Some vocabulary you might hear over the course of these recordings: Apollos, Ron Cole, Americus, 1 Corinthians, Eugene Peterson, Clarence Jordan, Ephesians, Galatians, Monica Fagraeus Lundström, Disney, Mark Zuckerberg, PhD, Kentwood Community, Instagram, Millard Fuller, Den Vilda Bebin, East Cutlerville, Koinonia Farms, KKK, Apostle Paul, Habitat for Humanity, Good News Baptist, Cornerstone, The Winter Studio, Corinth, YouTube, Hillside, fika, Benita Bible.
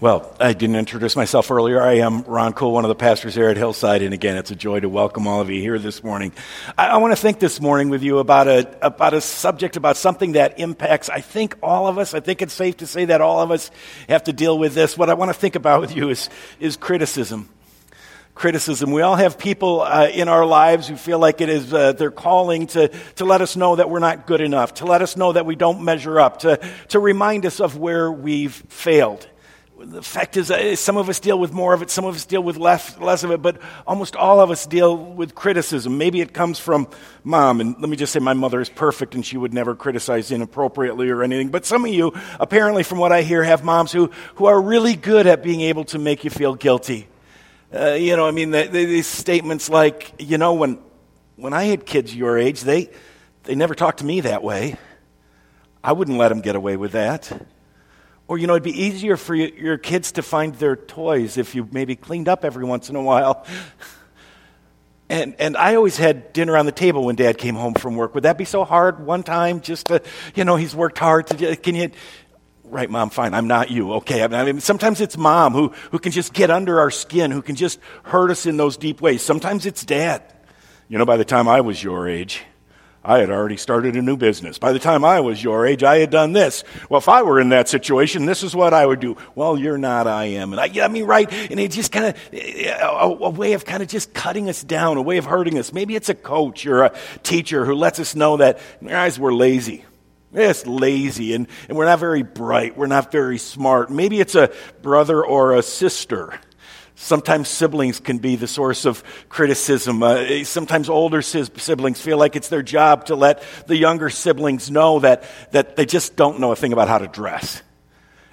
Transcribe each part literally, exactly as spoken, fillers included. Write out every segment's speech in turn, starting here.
Well, I didn't introduce myself earlier. I am Ron Cole, one of the pastors here at Hillside, and again, it's a joy to welcome all of you here this morning. I, I want to think this morning with you about a about a subject, about something that impacts, I think, all of us. I think it's safe to say that all of us have to deal with this. What I want to think about with you is is criticism. Criticism. We all have people uh, in our lives who feel like it is uh, their calling to, to let us know that we're not good enough, to let us know that we don't measure up, to, to remind us of where we've failed. The fact is, uh, some of us deal with more of it, some of us deal with less, less of it, but almost all of us deal with criticism. Maybe it comes from mom, and let me just say my mother is perfect and she would never criticize inappropriately or anything, but some of you, apparently from what I hear, have moms who, who are really good at being able to make you feel guilty. Uh, you know, I mean, the, the, these statements like, you know, when when I had kids your age, they they never talked to me that way. I wouldn't let them get away with that. Or, you know, it'd be easier for your kids to find their toys if you maybe cleaned up every once in a while. And and I always had dinner on the table when Dad came home from work. Would that be so hard one time just to, you know, he's worked hard to, can you, right, Mom, fine, I'm not you, okay. I mean, sometimes it's Mom who, who can just get under our skin, who can just hurt us in those deep ways. Sometimes it's Dad. You know, by the time I was your age, I had already started a new business. By the time I was your age, I had done this. Well, if I were in that situation, this is what I would do. Well, you're not, I am. And I, I mean, right, and it just kind of, a, a way of kind of just cutting us down, a way of hurting us. Maybe it's a coach or a teacher who lets us know that, guys, we're lazy. It's lazy, and, and we're not very bright. We're not very smart. Maybe it's a brother or a sister. Sometimes siblings can be the source of criticism. Uh, sometimes older sis- siblings feel like it's their job to let the younger siblings know that, that they just don't know a thing about how to dress.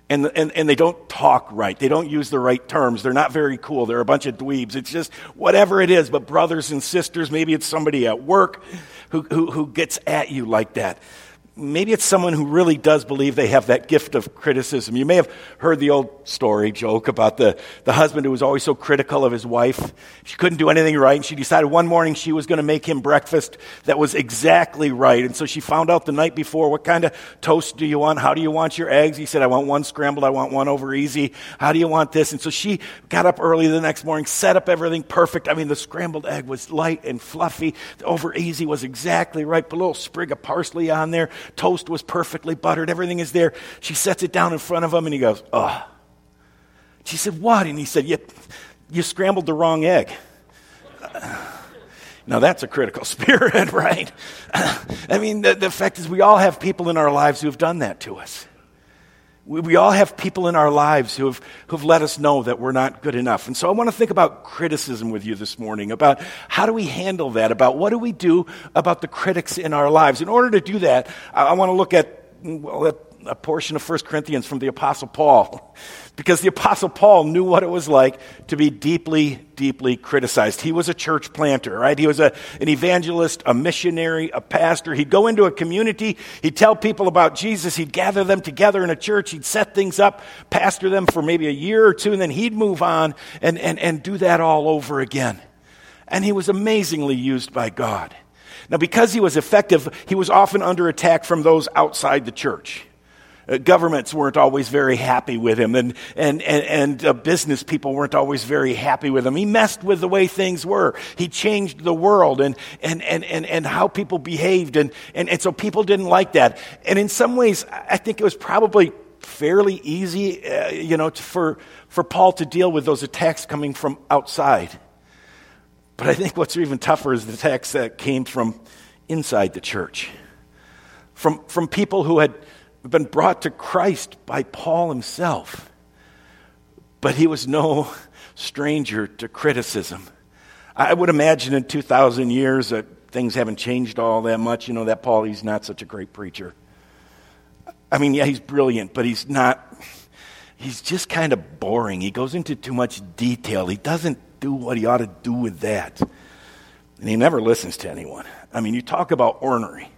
And, and and they don't talk right. They don't use the right terms. They're not very cool. They're a bunch of dweebs. It's just whatever it is. But brothers and sisters, maybe it's somebody at work who who, who gets at you like that. Maybe it's someone who really does believe they have that gift of criticism. You may have heard the old story joke about the, the husband who was always so critical of his wife. She couldn't do anything right, and she decided one morning she was going to make him breakfast that was exactly right. And so she found out the night before, what kind of toast do you want? How do you want your eggs? He said, I want one scrambled. I want one over easy. How do you want this? And so she got up early the next morning, set up everything perfect. I mean, the scrambled egg was light and fluffy. The over easy was exactly right. Put a little sprig of parsley on there. Toast was perfectly buttered. Everything is there. She sets it down in front of him, and he goes, oh. She said, what? And he said, you, you scrambled the wrong egg. Now, that's a critical spirit, right? I mean, the, the fact is we all have people in our lives who have done that to us. We, we all have people in our lives who have who've let us know that we're not good enough. And so I want to think about criticism with you this morning, about how do we handle that, about what do we do about the critics in our lives. In order to do that, I, I want to look at, well, at a portion of First Corinthians from the Apostle Paul, because the Apostle Paul knew what it was like to be deeply, deeply criticized. He was a church planter, right? He was a, an evangelist, a missionary, a pastor. He'd go into a community. He'd tell people about Jesus. He'd gather them together in a church. He'd set things up, pastor them for maybe a year or two, and then he'd move on and, and, and do that all over again. And he was amazingly used by God. Now, because he was effective, he was often under attack from those outside the church. Uh, governments weren't always very happy with him, and and and, and uh, business people weren't always very happy with him. He messed with the way things were. He changed the world and and and and, and how people behaved, and, and and so people didn't like that. And in some ways, I think it was probably fairly easy, uh, you know, to, for for Paul to deal with those attacks coming from outside. But I think what's even tougher is the attacks that came from inside the church, from from people who had been brought to Christ by Paul himself. But he was no stranger to criticism. I would imagine in two thousand years that uh, things haven't changed all that much. You know, that Paul, he's not such a great preacher. I mean, yeah, he's brilliant, but he's not, he's just kind of boring. He goes into too much detail. He doesn't do what he ought to do with that. And he never listens to anyone. I mean, you talk about ornery.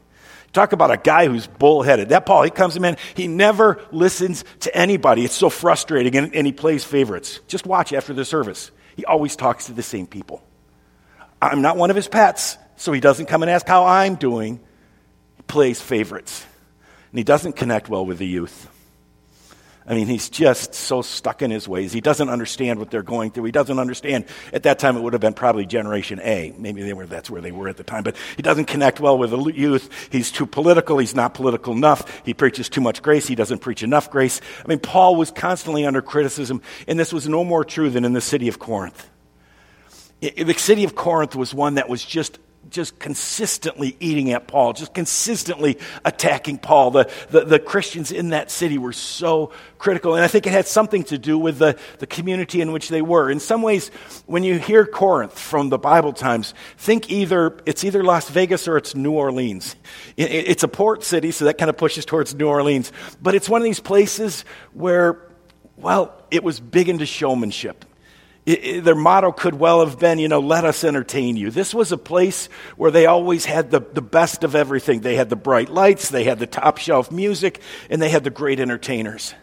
Talk about a guy who's bullheaded. That Paul, he comes in, he never listens to anybody. It's so frustrating, and, and he plays favorites. Just watch after the service. He always talks to the same people. I'm not one of his pets, so he doesn't come and ask how I'm doing. He plays favorites, and he doesn't connect well with the youth. I mean, he's just so stuck in his ways. He doesn't understand what they're going through. He doesn't understand. At that time, it would have been probably Generation A. Maybe they were. That's where they were at the time. But he doesn't connect well with the youth. He's too political. He's not political enough. He preaches too much grace. He doesn't preach enough grace. I mean, Paul was constantly under criticism, and this was no more true than in the city of Corinth. The city of Corinth was one that was just just consistently eating at Paul, just consistently attacking Paul. The, the the Christians in that city were so critical, and I think it had something to do with the, the community in which they were. In some ways, when you hear Corinth from the Bible times, think either it's either Las Vegas or it's New Orleans. It, it's a port city, so that kind of pushes towards New Orleans, but it's one of these places where, well, it was big into showmanship. It, it, their motto could well have been, you know, let us entertain you. This was a place where they always had the, the best of everything. They had the bright lights, they had the top shelf music, and they had the great entertainers.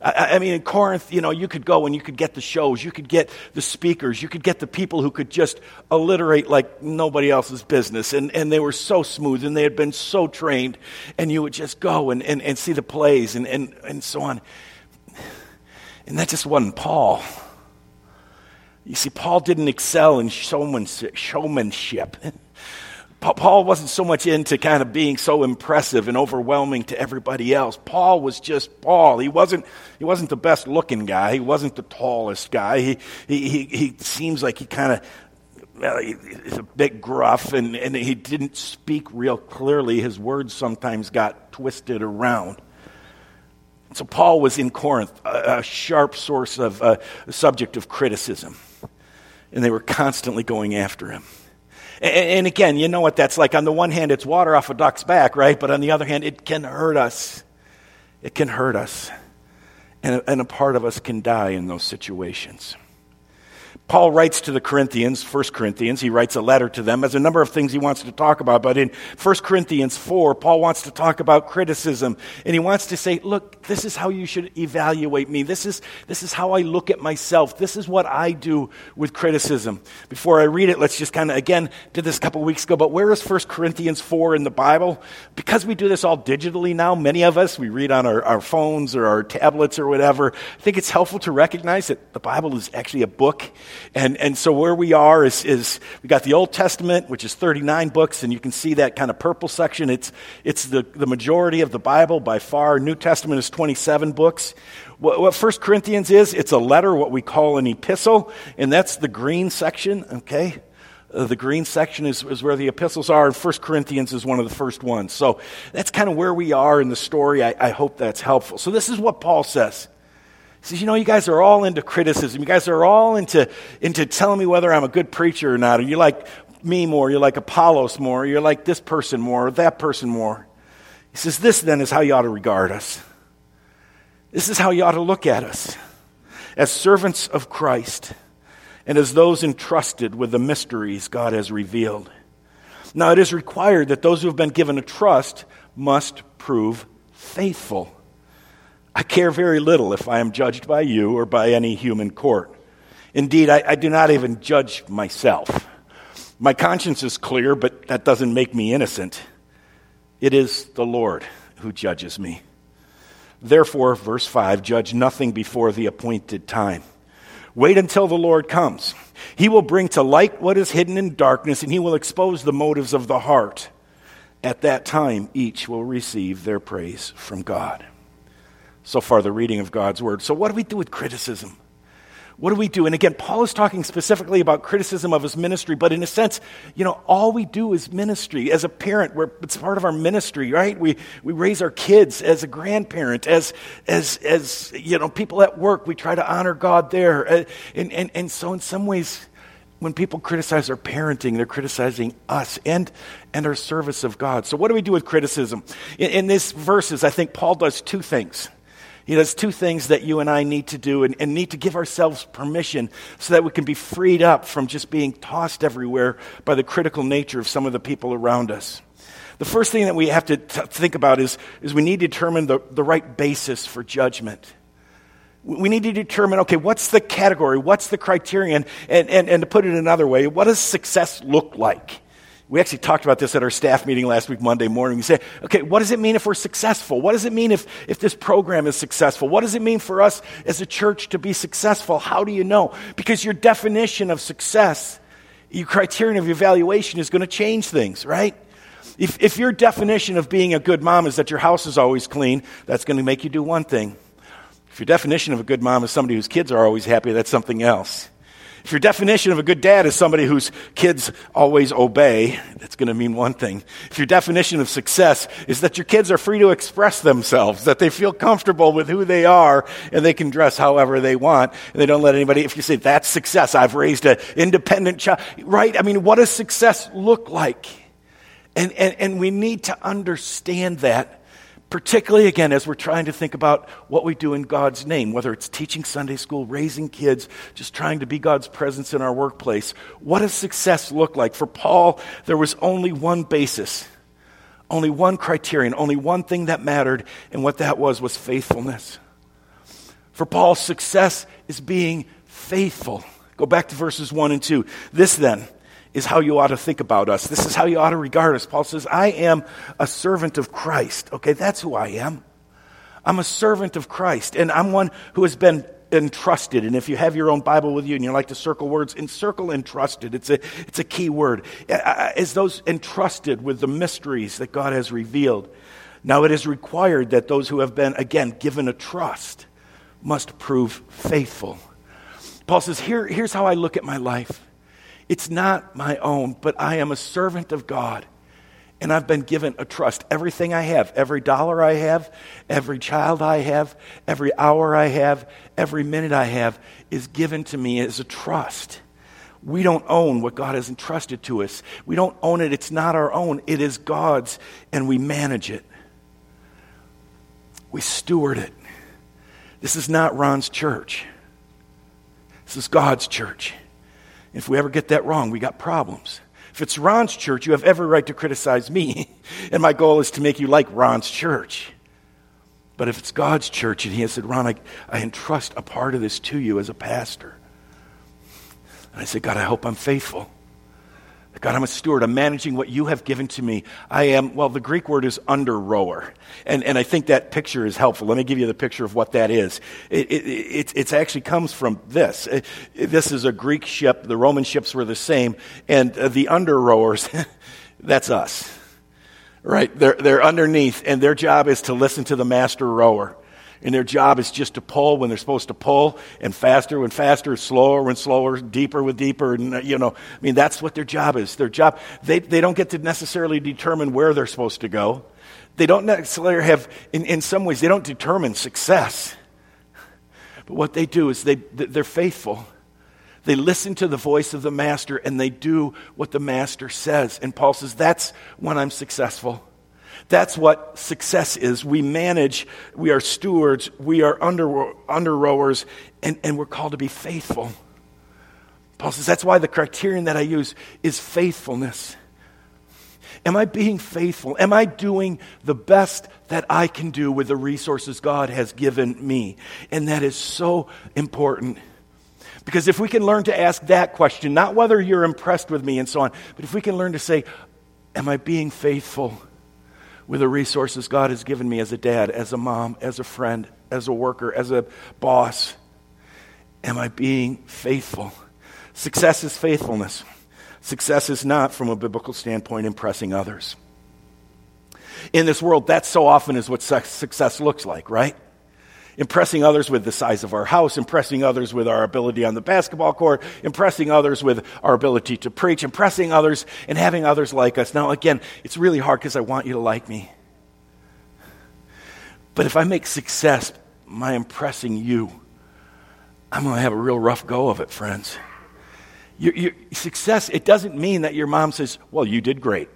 I, I mean, in Corinth, you know, you could go and you could get the shows, you could get the speakers, you could get the people who could just alliterate like nobody else's business. And, and they were so smooth and they had been so trained. And you would just go and, and, and see the plays and, and, and so on. And that just wasn't Paul. You see, Paul didn't excel in showmanship. Paul wasn't so much into kind of being so impressive and overwhelming to everybody else. Paul was just Paul. He wasn't he wasn't the best looking guy. He wasn't the tallest guy. He he he, he seems like he kind of, well, he's a bit gruff, and, and he didn't speak real clearly. His words sometimes got twisted around. So Paul was in Corinth, a, a sharp source of uh, a subject of criticism. And they were constantly going after him. And, and again, you know what that's like. On the one hand, it's water off a duck's back, right? But on the other hand, it can hurt us. It can hurt us. And, and a part of us can die in those situations. Paul writes to the Corinthians, First Corinthians, he writes a letter to them. There's a number of things he wants to talk about, but in First Corinthians four, Paul wants to talk about criticism, and he wants to say, look, this is how you should evaluate me. This is this is how I look at myself. This is what I do with criticism. Before I read it, let's just kind of, again, did this a couple weeks ago, but where is First Corinthians four in the Bible? Because we do this all digitally now, many of us, we read on our, our phones or our tablets or whatever. I think it's helpful to recognize that the Bible is actually a book. And and so where we are is, is we got the Old Testament, which is thirty-nine books, and you can see that kind of purple section. It's it's the, the majority of the Bible by far. New Testament is twenty-seven books. What, what First Corinthians is, it's a letter, what we call an epistle, and that's the green section, okay? Uh, the green section is, is where the epistles are, and First Corinthians is one of the first ones. So that's kind of where we are in the story. I, I hope that's helpful. So this is what Paul says. He says, you know, you guys are all into criticism. You guys are all into into telling me whether I'm a good preacher or not. Or you like me more. You're like Apollos more. You're like this person more or that person more. He says, this then is how you ought to regard us. This is how you ought to look at us. As servants of Christ and as those entrusted with the mysteries God has revealed. Now it is required that those who have been given a trust must prove faithful. I care very little if I am judged by you or by any human court. Indeed, I, I do not even judge myself. My conscience is clear, but that doesn't make me innocent. It is the Lord who judges me. Therefore, verse five, judge nothing before the appointed time. Wait until the Lord comes. He will bring to light what is hidden in darkness, and he will expose the motives of the heart. At that time, each will receive their praise from God. So far, the reading of God's word. So what do we do with criticism? What do we do? And again, Paul is talking specifically about criticism of his ministry, but in a sense, you know, all we do is ministry. As a parent, we're, it's part of our ministry, right? We we raise our kids as a grandparent, as, as as you know, people at work, we try to honor God there. And, and, and so in some ways, when people criticize our parenting, they're criticizing us and, and our service of God. So what do we do with criticism? In, in these verses, I think Paul does two things. He does two things that you and I need to do and, and need to give ourselves permission so that we can be freed up from just being tossed everywhere by the critical nature of some of the people around us. The first thing that we have to t- think about is, is we need to determine the, the right basis for judgment. We need to determine, okay, what's the category? What's the criterion? And, and, and to put it another way, what does success look like? We actually talked about this at our staff meeting last week, Monday morning. We said, okay, what does it mean if we're successful? What does it mean if, if this program is successful? What does it mean for us as a church to be successful? How do you know? Because your definition of success, your criterion of evaluation is going to change things, right? If, if your definition of being a good mom is that your house is always clean, that's going to make you do one thing. If your definition of a good mom is somebody whose kids are always happy, that's something else. If your definition of a good dad is somebody whose kids always obey, that's going to mean one thing. If your definition of success is that your kids are free to express themselves, that they feel comfortable with who they are, and they can dress however they want, and they don't let anybody, if you say, that's success, I've raised an independent child, right? I mean, what does success look like? And, and, and we need to understand that, particularly, again, as we're trying to think about what we do in God's name, whether it's teaching Sunday school, raising kids, just trying to be God's presence in our workplace. What does success look like? For Paul, there was only one basis, only one criterion, only one thing that mattered, and what that was was faithfulness. For Paul, success is being faithful. Go back to verses one and two. This then is how you ought to think about us. This is how you ought to regard us. Paul says, I am a servant of Christ. Okay, that's who I am. I'm a servant of Christ, and I'm one who has been entrusted. And if you have your own Bible with you and you like to circle words, encircle entrusted. It's a, it's a key word. As those entrusted with the mysteries that God has revealed. Now it is required that those who have been, again, given a trust must prove faithful. Paul says, Here, here's how I look at my life. It's not my own, but I am a servant of God, and I've been given a trust. Everything I have, every dollar I have, every child I have, every hour I have, every minute I have is given to me as a trust. We don't own what God has entrusted to us. We don't own it. It's not our own. It is God's, and we manage it. We steward it. This is not Ron's church. This is God's church. If we ever get that wrong, we got problems. If it's Ron's church, you have every right to criticize me. And my goal is to make you like Ron's church. But if it's God's church and he has said, Ron, I, I entrust a part of this to you as a pastor. And I said, God, I hope I'm faithful. God, I'm a steward. I'm managing what you have given to me. I am, well, the Greek word is under-rower. And, and I think that picture is helpful. Let me give you the picture of what that is. It, it, it it's actually comes from this. It, this is a Greek ship. The Roman ships were the same. And the under-rowers, that's us, right? They're, they're underneath, and their job is to listen to the master rower. And their job is just to pull when they're supposed to pull, and faster when faster, slower when slower, deeper with deeper. And, you know, I mean, that's what their job is. Their job, they, they don't get to necessarily determine where they're supposed to go. They don't necessarily have, in, in some ways, they don't determine success. But what they do is they, they're faithful. They listen to the voice of the master, and they do what the master says. And Paul says, that's when I'm successful. That's what success is. We manage, we are stewards, we are under, under rowers, and, and we're called to be faithful. Paul says, that's why the criterion that I use is faithfulness. Am I being faithful? Am I doing the best that I can do with the resources God has given me? And that is so important. Because if we can learn to ask that question, not whether you're impressed with me and so on, but if we can learn to say, am I being faithful with the resources God has given me as a dad, as a mom, as a friend, as a worker, as a boss? Am I being faithful? Success is faithfulness. Success is not, from a biblical standpoint, impressing others. In this world, that so often is what success looks like, right? Impressing others with the size of our house, impressing others with our ability on the basketball court, impressing others with our ability to preach, impressing others and having others like us. Now, again, it's really hard because I want you to like me. But if I make success my impressing you, I'm going to have a real rough go of it, friends. Your, your success, it doesn't mean that your mom says, well, you did great.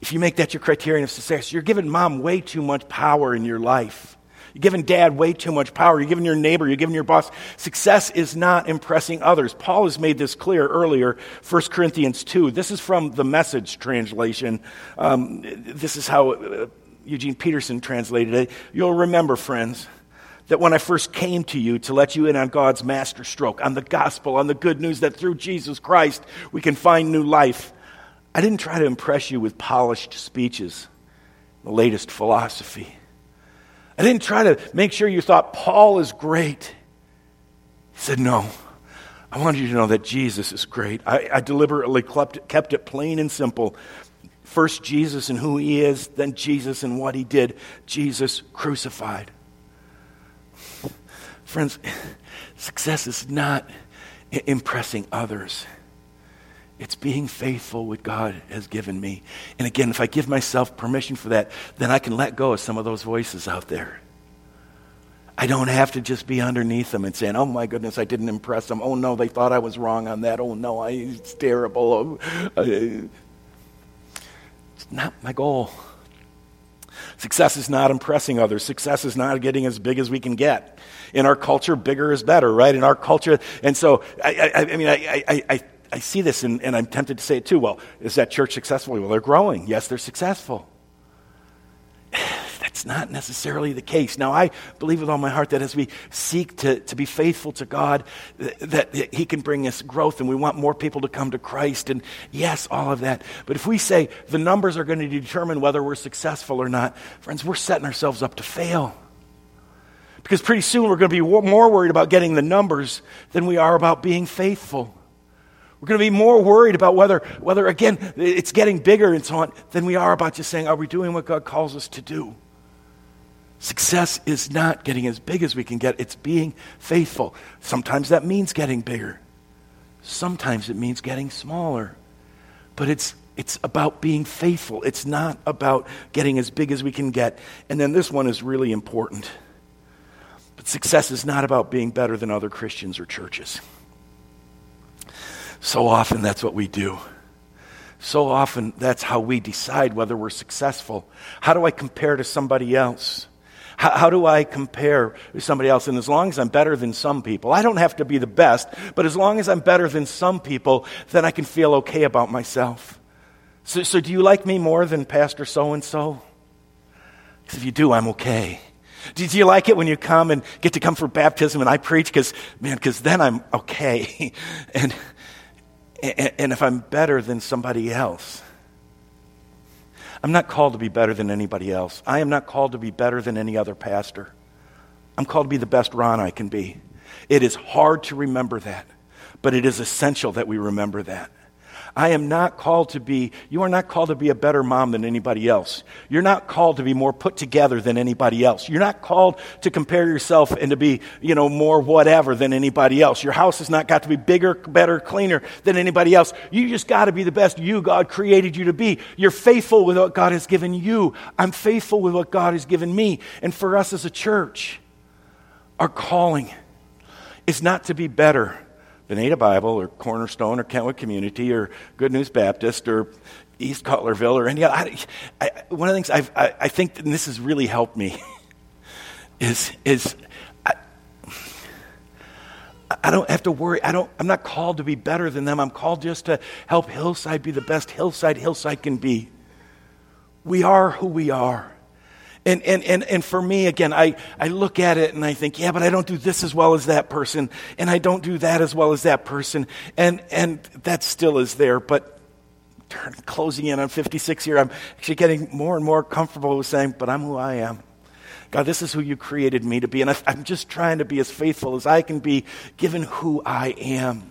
If you make that your criterion of success, you're giving mom way too much power in your life. You're giving dad way too much power. You're giving your neighbor. You're giving your boss. Success is not impressing others. Paul has made this clear earlier, First Corinthians two. This is from the Message translation. Um, this is how uh, Eugene Peterson translated it. You'll remember, friends, that when I first came to you to let you in on God's masterstroke, on the gospel, on the good news that through Jesus Christ we can find new life, I didn't try to impress you with polished speeches, the latest philosophy. I didn't try to make sure you thought Paul is great. He said, no, I wanted you to know that Jesus is great. I, I deliberately kept it plain and simple. First, Jesus and who he is, then Jesus and what he did. Jesus crucified. Friends, success is not impressing others. It's being faithful with God has given me. And again, if I give myself permission for that, then I can let go of some of those voices out there. I don't have to just be underneath them and saying, oh my goodness, I didn't impress them. Oh no, they thought I was wrong on that. Oh no, I, it's terrible. It's not my goal. Success is not impressing others. Success is not getting as big as we can get. In our culture, bigger is better, right? In our culture, and so, I, I, I mean, I, I, I I see this, and, and I'm tempted to say it too. Well, is that church successful? Well, they're growing. Yes, they're successful. That's not necessarily the case. Now, I believe with all my heart that as we seek to, to be faithful to God, th- that he can bring us growth, and we want more people to come to Christ, and yes, all of that. But if we say the numbers are going to determine whether we're successful or not, friends, we're setting ourselves up to fail. Because pretty soon we're going to be more worried about getting the numbers than we are about being faithful. We're going to be more worried about whether, whether again, it's getting bigger and so on than we are about just saying, are we doing what God calls us to do? Success is not getting as big as we can get. It's being faithful. Sometimes that means getting bigger. Sometimes it means getting smaller. But it's it's about being faithful. It's not about getting as big as we can get. And then this one is really important. But success is not about being better than other Christians or churches. So often that's what we do. So often that's how we decide whether we're successful. How do I compare to somebody else? How, how do I compare to somebody else? And as long as I'm better than some people, I don't have to be the best, but as long as I'm better than some people, then I can feel okay about myself. So, so do you like me more than Pastor so-and-so? Because if you do, I'm okay. Do, do you like it when you come and get to come for baptism and I preach? Because, man, because then I'm okay. and... And if I'm better than somebody else, I'm not called to be better than anybody else. I am not called to be better than any other pastor. I'm called to be the best Ron I can be. It is hard to remember that, but it is essential that we remember that. I am not called to be, you are not called to be a better mom than anybody else. You're not called to be more put together than anybody else. You're not called to compare yourself and to be, you know, more whatever than anybody else. Your house has not got to be bigger, better, cleaner than anybody else. You just got to be the best you God created you to be. You're faithful with what God has given you. I'm faithful with what God has given me. And for us as a church, our calling is not to be better Benita Bible or Cornerstone or Kentwood Community or Good News Baptist or East Cutlerville or any other. I, I, one of the things I've, I, I think, and this has really helped me, is is I, I don't have to worry. I don't. I'm not called to be better than them. I'm called just to help Hillside be the best Hillside Hillside can be. We are who we are. And and and and for me, again, I, I look at it and I think, yeah, but I don't do this as well as that person, and I don't do that as well as that person, and and that still is there. But closing in on fifty-six here, I'm actually getting more and more comfortable with saying, but I'm who I am. God, this is who you created me to be, and I, I'm just trying to be as faithful as I can be, given who I am,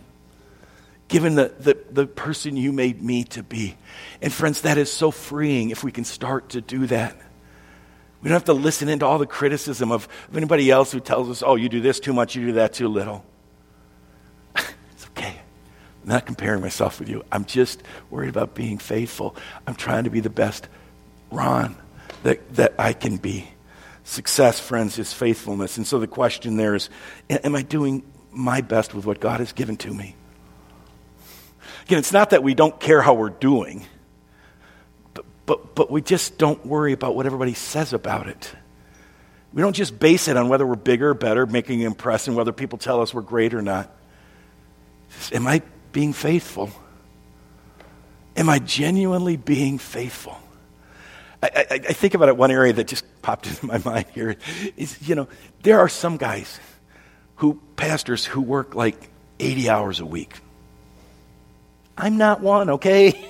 given the, the, the person you made me to be. And friends, that is so freeing if we can start to do that. We don't have to listen into all the criticism of anybody else who tells us, oh, you do this too much, you do that too little. It's okay. I'm not comparing myself with you. I'm just worried about being faithful. I'm trying to be the best Ron that, that I can be. Success, friends, is faithfulness. And so the question there is, am I doing my best with what God has given to me? Again, it's not that we don't care how we're doing. But but we just don't worry about what everybody says about it. We don't just base it on whether we're bigger or better, making an impression, whether people tell us we're great or not. Just, am I being faithful? Am I genuinely being faithful? I, I, I think about it, one area that just popped into my mind here is, you know, there are some guys, who pastors who work like eighty hours a week. I'm not one, okay?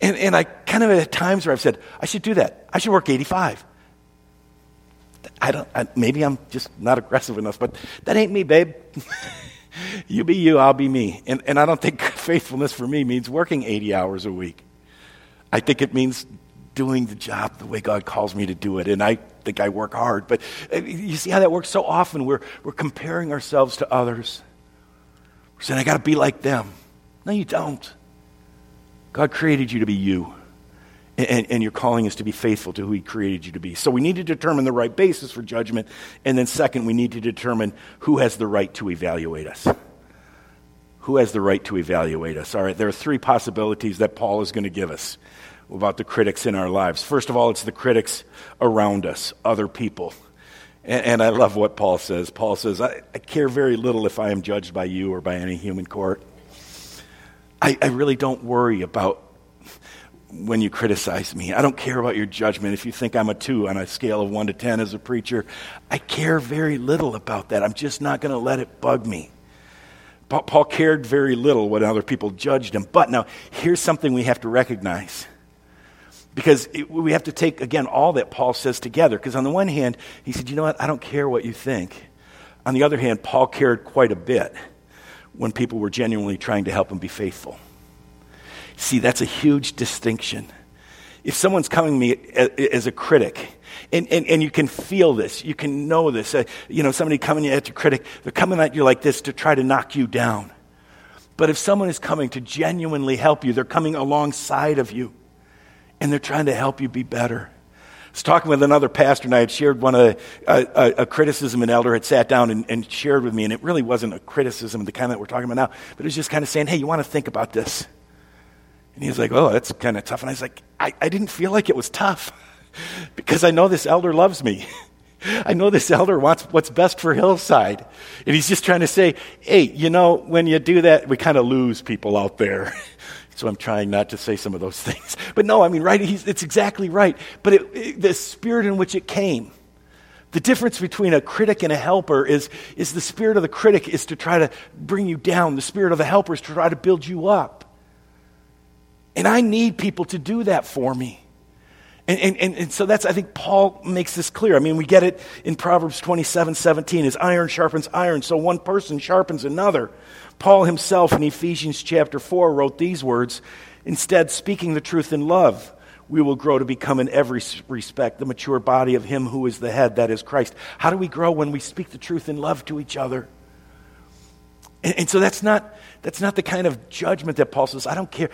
And and I kind of at times where I've said, I should do that. I should work eighty-five. I don't, I, maybe I'm just not aggressive enough, but that ain't me, babe. You be you, I'll be me. And and I don't think faithfulness for me means working eighty hours a week. I think it means doing the job the way God calls me to do it. And I think I work hard. But you see how that works so often. We're, we're comparing ourselves to others. We're saying, I got to be like them. No, you don't. God created you to be you. And, and your calling is to be faithful to who he created you to be. So we need to determine the right basis for judgment. And then second, we need to determine who has the right to evaluate us. Who has the right to evaluate us? All right, there are three possibilities that Paul is going to give us about the critics in our lives. First of all, it's the critics around us, other people. And, and I love what Paul says. Paul says, I, I care very little if I am judged by you or by any human court. I, I really don't worry about when you criticize me. I don't care about your judgment. If you think I'm a two on a scale of one to ten as a preacher, I care very little about that. I'm just not going to let it bug me. Pa- Paul cared very little what other people judged him. But now, here's something we have to recognize. Because it, we have to take, again, all that Paul says together. Because on the one hand, he said, you know what? I don't care what you think. On the other hand, Paul cared quite a bit when people were genuinely trying to help him be faithful. See, that's a huge distinction. If someone's coming to me as a critic, and, and, and you can feel this, you can know this. Uh, you know, somebody coming at you, critic, they're coming at you like this to try to knock you down. But if someone is coming to genuinely help you, they're coming alongside of you, and they're trying to help you be better. I was talking with another pastor, and I had shared one of a, a, a criticism an elder had sat down and, and shared with me, and it really wasn't a criticism, the kind that we're talking about now, but it was just kind of saying, hey, you want to think about this? And he was like, oh, that's kind of tough. And I was like, I, I didn't feel like it was tough because I know this elder loves me. I know this elder wants what's best for Hillside. And he's just trying to say, hey, you know, when you do that, we kind of lose people out there. So I'm trying not to say some of those things. But no, I mean, right, he's, it's exactly right. But it, it, the spirit in which it came, the difference between a critic and a helper is, is the spirit of the critic is to try to bring you down. The spirit of the helper is to try to build you up. And I need people to do that for me. And, and, and, and so that's, I think Paul makes this clear. I mean, we get it in Proverbs twenty-seven seventeen, as iron sharpens iron, so one person sharpens another. Paul himself in Ephesians chapter four wrote these words, instead speaking the truth in love, we will grow to become in every respect the mature body of him who is the head, that is Christ. How do we grow when we speak the truth in love to each other? And, and so that's not that's not the kind of judgment that Paul says, I don't care.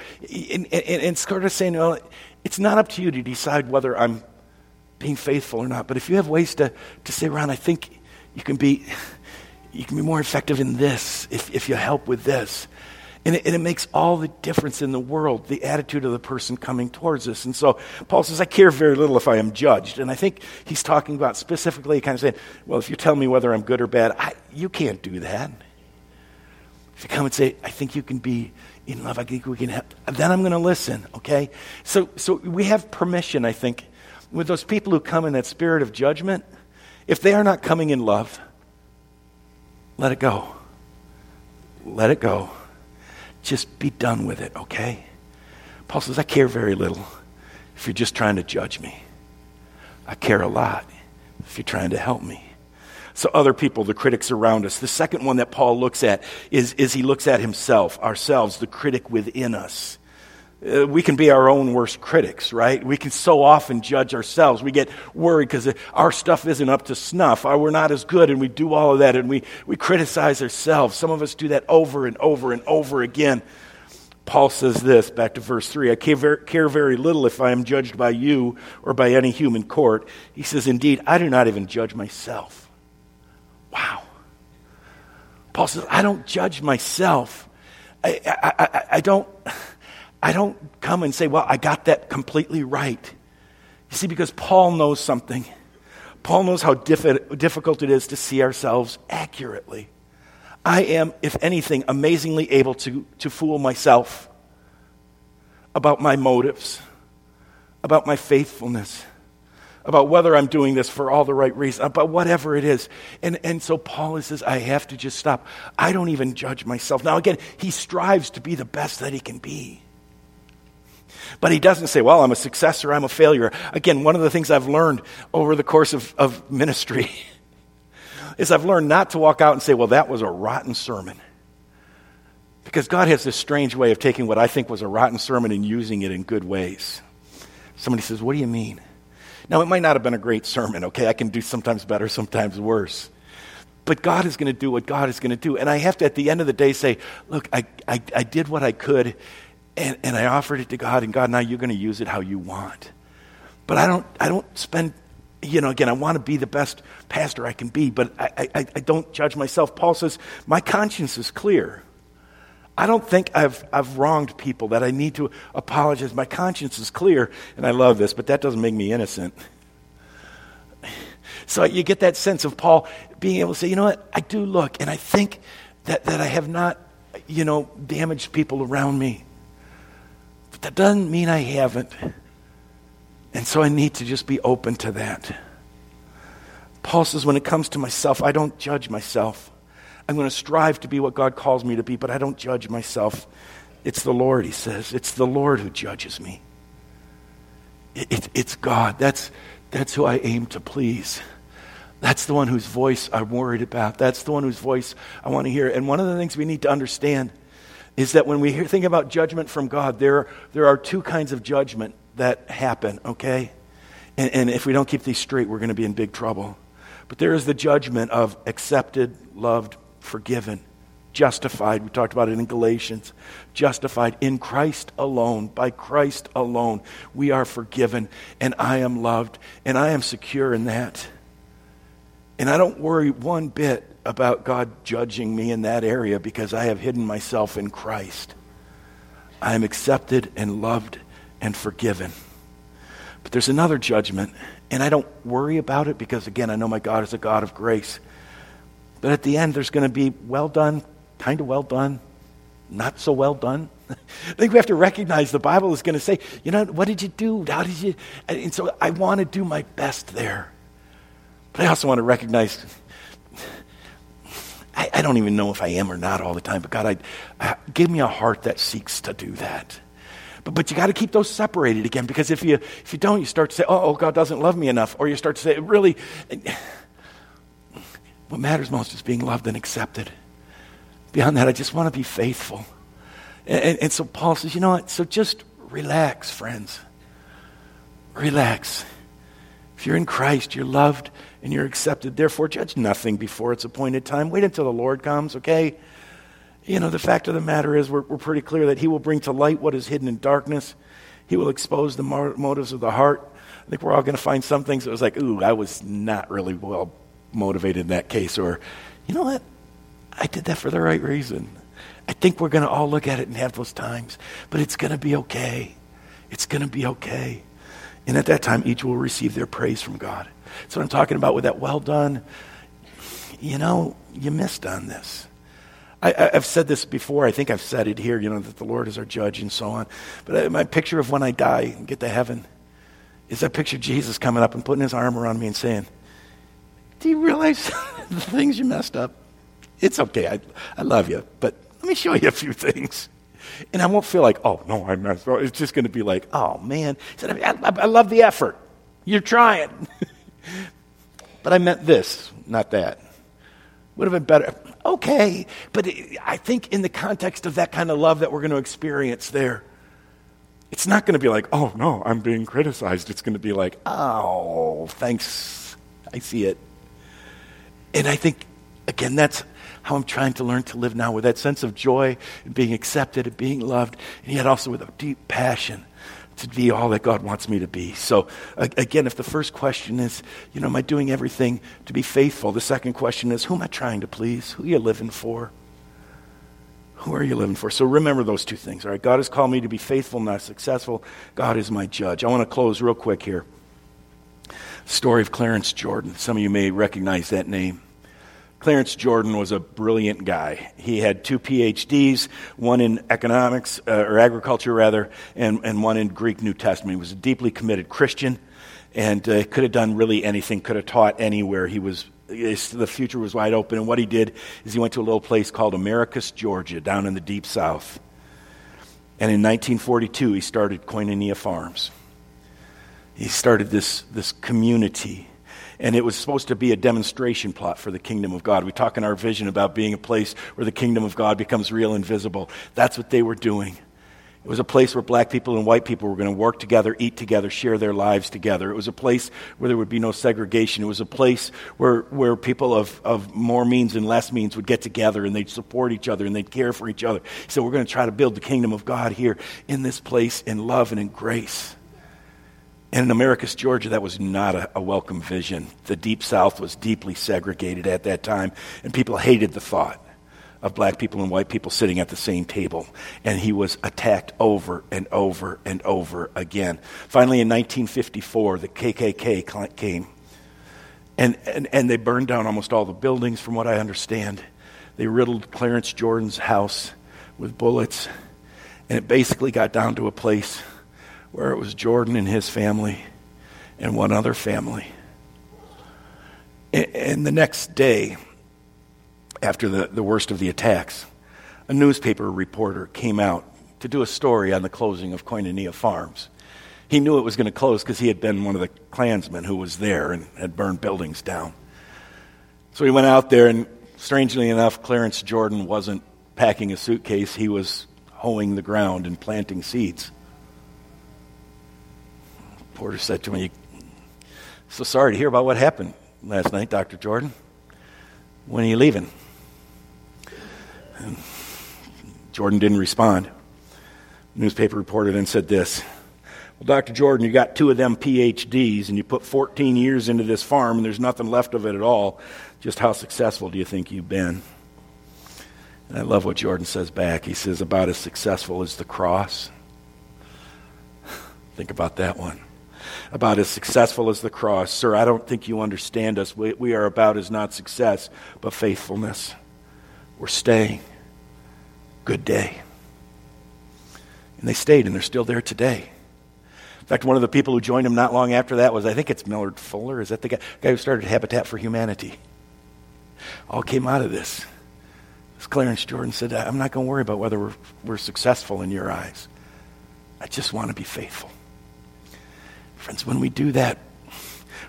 And, and, and sort of saying, well, it's not up to you to decide whether I'm being faithful or not. But if you have ways to, to say, Ron, I think you can be you can be more effective in this if, if you help with this. And it, and it makes all the difference in the world, the attitude of the person coming towards us. And so Paul says, I care very little if I am judged. And I think he's talking about specifically kind of saying, well, if you tell me whether I'm good or bad, I, you can't do that. To come and say, I think you can be in love, I think we can help, then I'm going to listen, okay? So so we have permission, I think, with those people who come in that spirit of judgment, if they are not coming in love, let it go. Let it go. Just be done with it, okay? Paul says, I care very little if you're just trying to judge me. I care a lot if you're trying to help me. So other people, the critics around us. The second one that Paul looks at is, is he looks at himself, ourselves, the critic within us. Uh, we can be our own worst critics, right? We can so often judge ourselves. We get worried because our stuff isn't up to snuff. Our, we're not as good, and we do all of that, and we, we criticize ourselves. Some of us do that over and over and over again. Paul says this, back to verse three, I care very little if I am judged by you or by any human court. He says, indeed, I do not even judge myself. Wow. Paul says, I don't judge myself. I, I, I, I don't I don't come and say, well, I got that completely right. You see, because Paul knows something. Paul knows how diff- difficult it is to see ourselves accurately. I am, if anything, amazingly able to, to fool myself about my motives, about my faithfulness, about whether I'm doing this for all the right reasons, about whatever it is. And and so Paul says, I have to just stop. I don't even judge myself. Now again, he strives to be the best that he can be. But he doesn't say, well, I'm a success or I'm a failure. Again, one of the things I've learned over the course of, of ministry is I've learned not to walk out and say, well, that was a rotten sermon. Because God has this strange way of taking what I think was a rotten sermon and using it in good ways. Somebody says, what do you mean? Now, it might not have been a great sermon, okay? I can do sometimes better, sometimes worse. But God is going to do what God is going to do. And I have to, at the end of the day, say, look, I, I, I did what I could, and, and I offered it to God, and God, now you're going to use it how you want. But I don't I don't spend, you know, again, I want to be the best pastor I can be, but I, I, I don't judge myself. Paul says, my conscience is clear. I don't think I've I've wronged people that I need to apologize. My conscience is clear, and I love this, but that doesn't make me innocent. So you get that sense of Paul being able to say, you know what, I do look, and I think that, that I have not, you know, damaged people around me. But that doesn't mean I haven't. And so I need to just be open to that. Paul says, when it comes to myself, I don't judge myself. I'm going to strive to be what God calls me to be, but I don't judge myself. It's the Lord, he says. It's the Lord who judges me. It, it, it's God. That's, that's who I aim to please. That's the one whose voice I'm worried about. That's the one whose voice I want to hear. And one of the things we need to understand is that when we hear, think about judgment from God, there, there are two kinds of judgment that happen, okay? And, and if we don't keep these straight, we're going to be in big trouble. But there is the judgment of accepted, loved, forgiven, justified. We talked about it in Galatians. Justified in Christ alone, by Christ alone. We are forgiven, and I am loved, and I am secure in that. And I don't worry one bit about God judging me in that area because I have hidden myself in Christ. I am accepted and loved and forgiven. But there's another judgment, and I don't worry about it because, again, I know my God is a God of grace. But at the end, there's going to be well done, kind of well done, not so well done. I think we have to recognize the Bible is going to say, you know, what did you do? How did you? And so I want to do my best there. But I also want to recognize, I, I don't even know if I am or not all the time, but God, I, I give me a heart that seeks to do that. But but you got to keep those separated again, because if you if you don't, you start to say, oh, oh, God doesn't love me enough. Or you start to say, really... What matters most is being loved and accepted. Beyond that, I just want to be faithful. And, and, and so Paul says, you know what? So just relax, friends. Relax. If you're in Christ, you're loved and you're accepted. Therefore, judge nothing before its appointed time. Wait until the Lord comes, okay? You know, the fact of the matter is we're, we're pretty clear that he will bring to light what is hidden in darkness. He will expose the mar- motives of the heart. I think we're all going to find some things that was like, ooh, I was not really well motivated in that case, or you know what, I did that for the right reason. I think we're going to all look at it and have those times, but it's going to be okay. It's going to be okay. And at that time, each will receive their praise from God. That's what I'm talking about with that well done. You know, you missed on this. I, I, I've said this before. I think I've said it here, you know, that the Lord is our judge and so on. But I, my picture of when I die and get to heaven is I picture Jesus coming up and putting his arm around me and saying, do you realize the things you messed up? It's okay. I, I love you, but let me show you a few things. And I won't feel like, oh, no, I messed up. It's just going to be like, oh, man. I, I, I love the effort. You're trying. But I meant this, not that. Would have been better. Okay. But it, I think in the context of that kind of love that we're going to experience there, it's not going to be like, oh, no, I'm being criticized. It's going to be like, oh, thanks. I see it. And I think, again, that's how I'm trying to learn to live now, with that sense of joy, and being accepted, and being loved, and yet also with a deep passion to be all that God wants me to be. So, again, if the first question is, you know, am I doing everything to be faithful? The second question is, who am I trying to please? Who are you living for? Who are you living for? So remember those two things, all right? God has called me to be faithful, not successful. God is my judge. I want to close real quick here. Story of Clarence Jordan. Some of you may recognize that name. Clarence Jordan was a brilliant guy. He had two P H Ds, one in economics, uh, or agriculture rather, and, and one in Greek New Testament. He was a deeply committed Christian, and uh, could have done really anything, could have taught anywhere. He was his, the future was wide open, and what he did is he went to a little place called Americus, Georgia, down in the deep south. And in nineteen forty-two, he started Koinonia Farms. He started this, this community. And it was supposed to be a demonstration plot for the kingdom of God. We talk in our vision about being a place where the kingdom of God becomes real and visible. That's what they were doing. It was a place where black people and white people were going to work together, eat together, share their lives together. It was a place where there would be no segregation. It was a place where, where people of, of more means and less means would get together and they'd support each other and they'd care for each other. So we're going to try to build the kingdom of God here in this place in love and in grace. And in Americus, Georgia, that was not a, a welcome vision. The Deep South was deeply segregated at that time, and people hated the thought of black people and white people sitting at the same table. And he was attacked over and over and over again. Finally, in nineteen fifty-four, the K K K came, and, and, and they burned down almost all the buildings, from what I understand. They riddled Clarence Jordan's house with bullets, and it basically got down to a place where it was Jordan and his family and one other family. And the next day, after the, the worst of the attacks, a newspaper reporter came out to do a story on the closing of Koinonia Farms. He knew it was going to close because he had been one of the Klansmen who was there and had burned buildings down. So he went out there, and strangely enough, Clarence Jordan wasn't packing a suitcase. He was hoeing the ground and planting seeds. Porter said to me, "So sorry to hear about what happened last night, Doctor Jordan. When are you leaving?" And Jordan didn't respond. The newspaper reporter then said this, "Well, Doctor Jordan, you got two of them P H Ds, and you put fourteen years into this farm, and there's nothing left of it at all. Just how successful do you think you've been?" And I love what Jordan says back. He says, "About as successful as the cross." Think about that one. "About as successful as the cross. Sir, I don't think you understand us. We, we are about as not success, but faithfulness. We're staying. Good day." And they stayed, and they're still there today. In fact, one of the people who joined him not long after that was, I think it's Millard Fuller. Is that the guy, the guy who started Habitat for Humanity? All came out of this. As Clarence Jordan said, "I'm not going to worry about whether we're, we're successful in your eyes. I just want to be faithful." Friends, when we do that,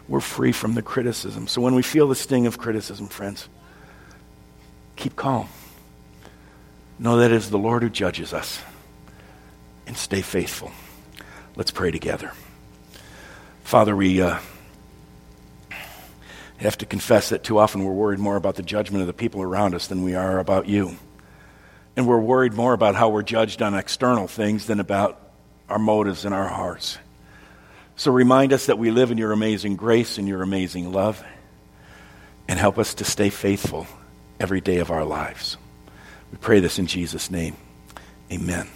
we're free from the criticism. So when we feel the sting of criticism, friends, keep calm. Know that it is the Lord who judges us, and stay faithful. Let's pray together. Father, we uh, have to confess that too often we're worried more about the judgment of the people around us than we are about you. And we're worried more about how we're judged on external things than about our motives and our hearts. So remind us that we live in your amazing grace and your amazing love, and help us to stay faithful every day of our lives. We pray this in Jesus' name. Amen.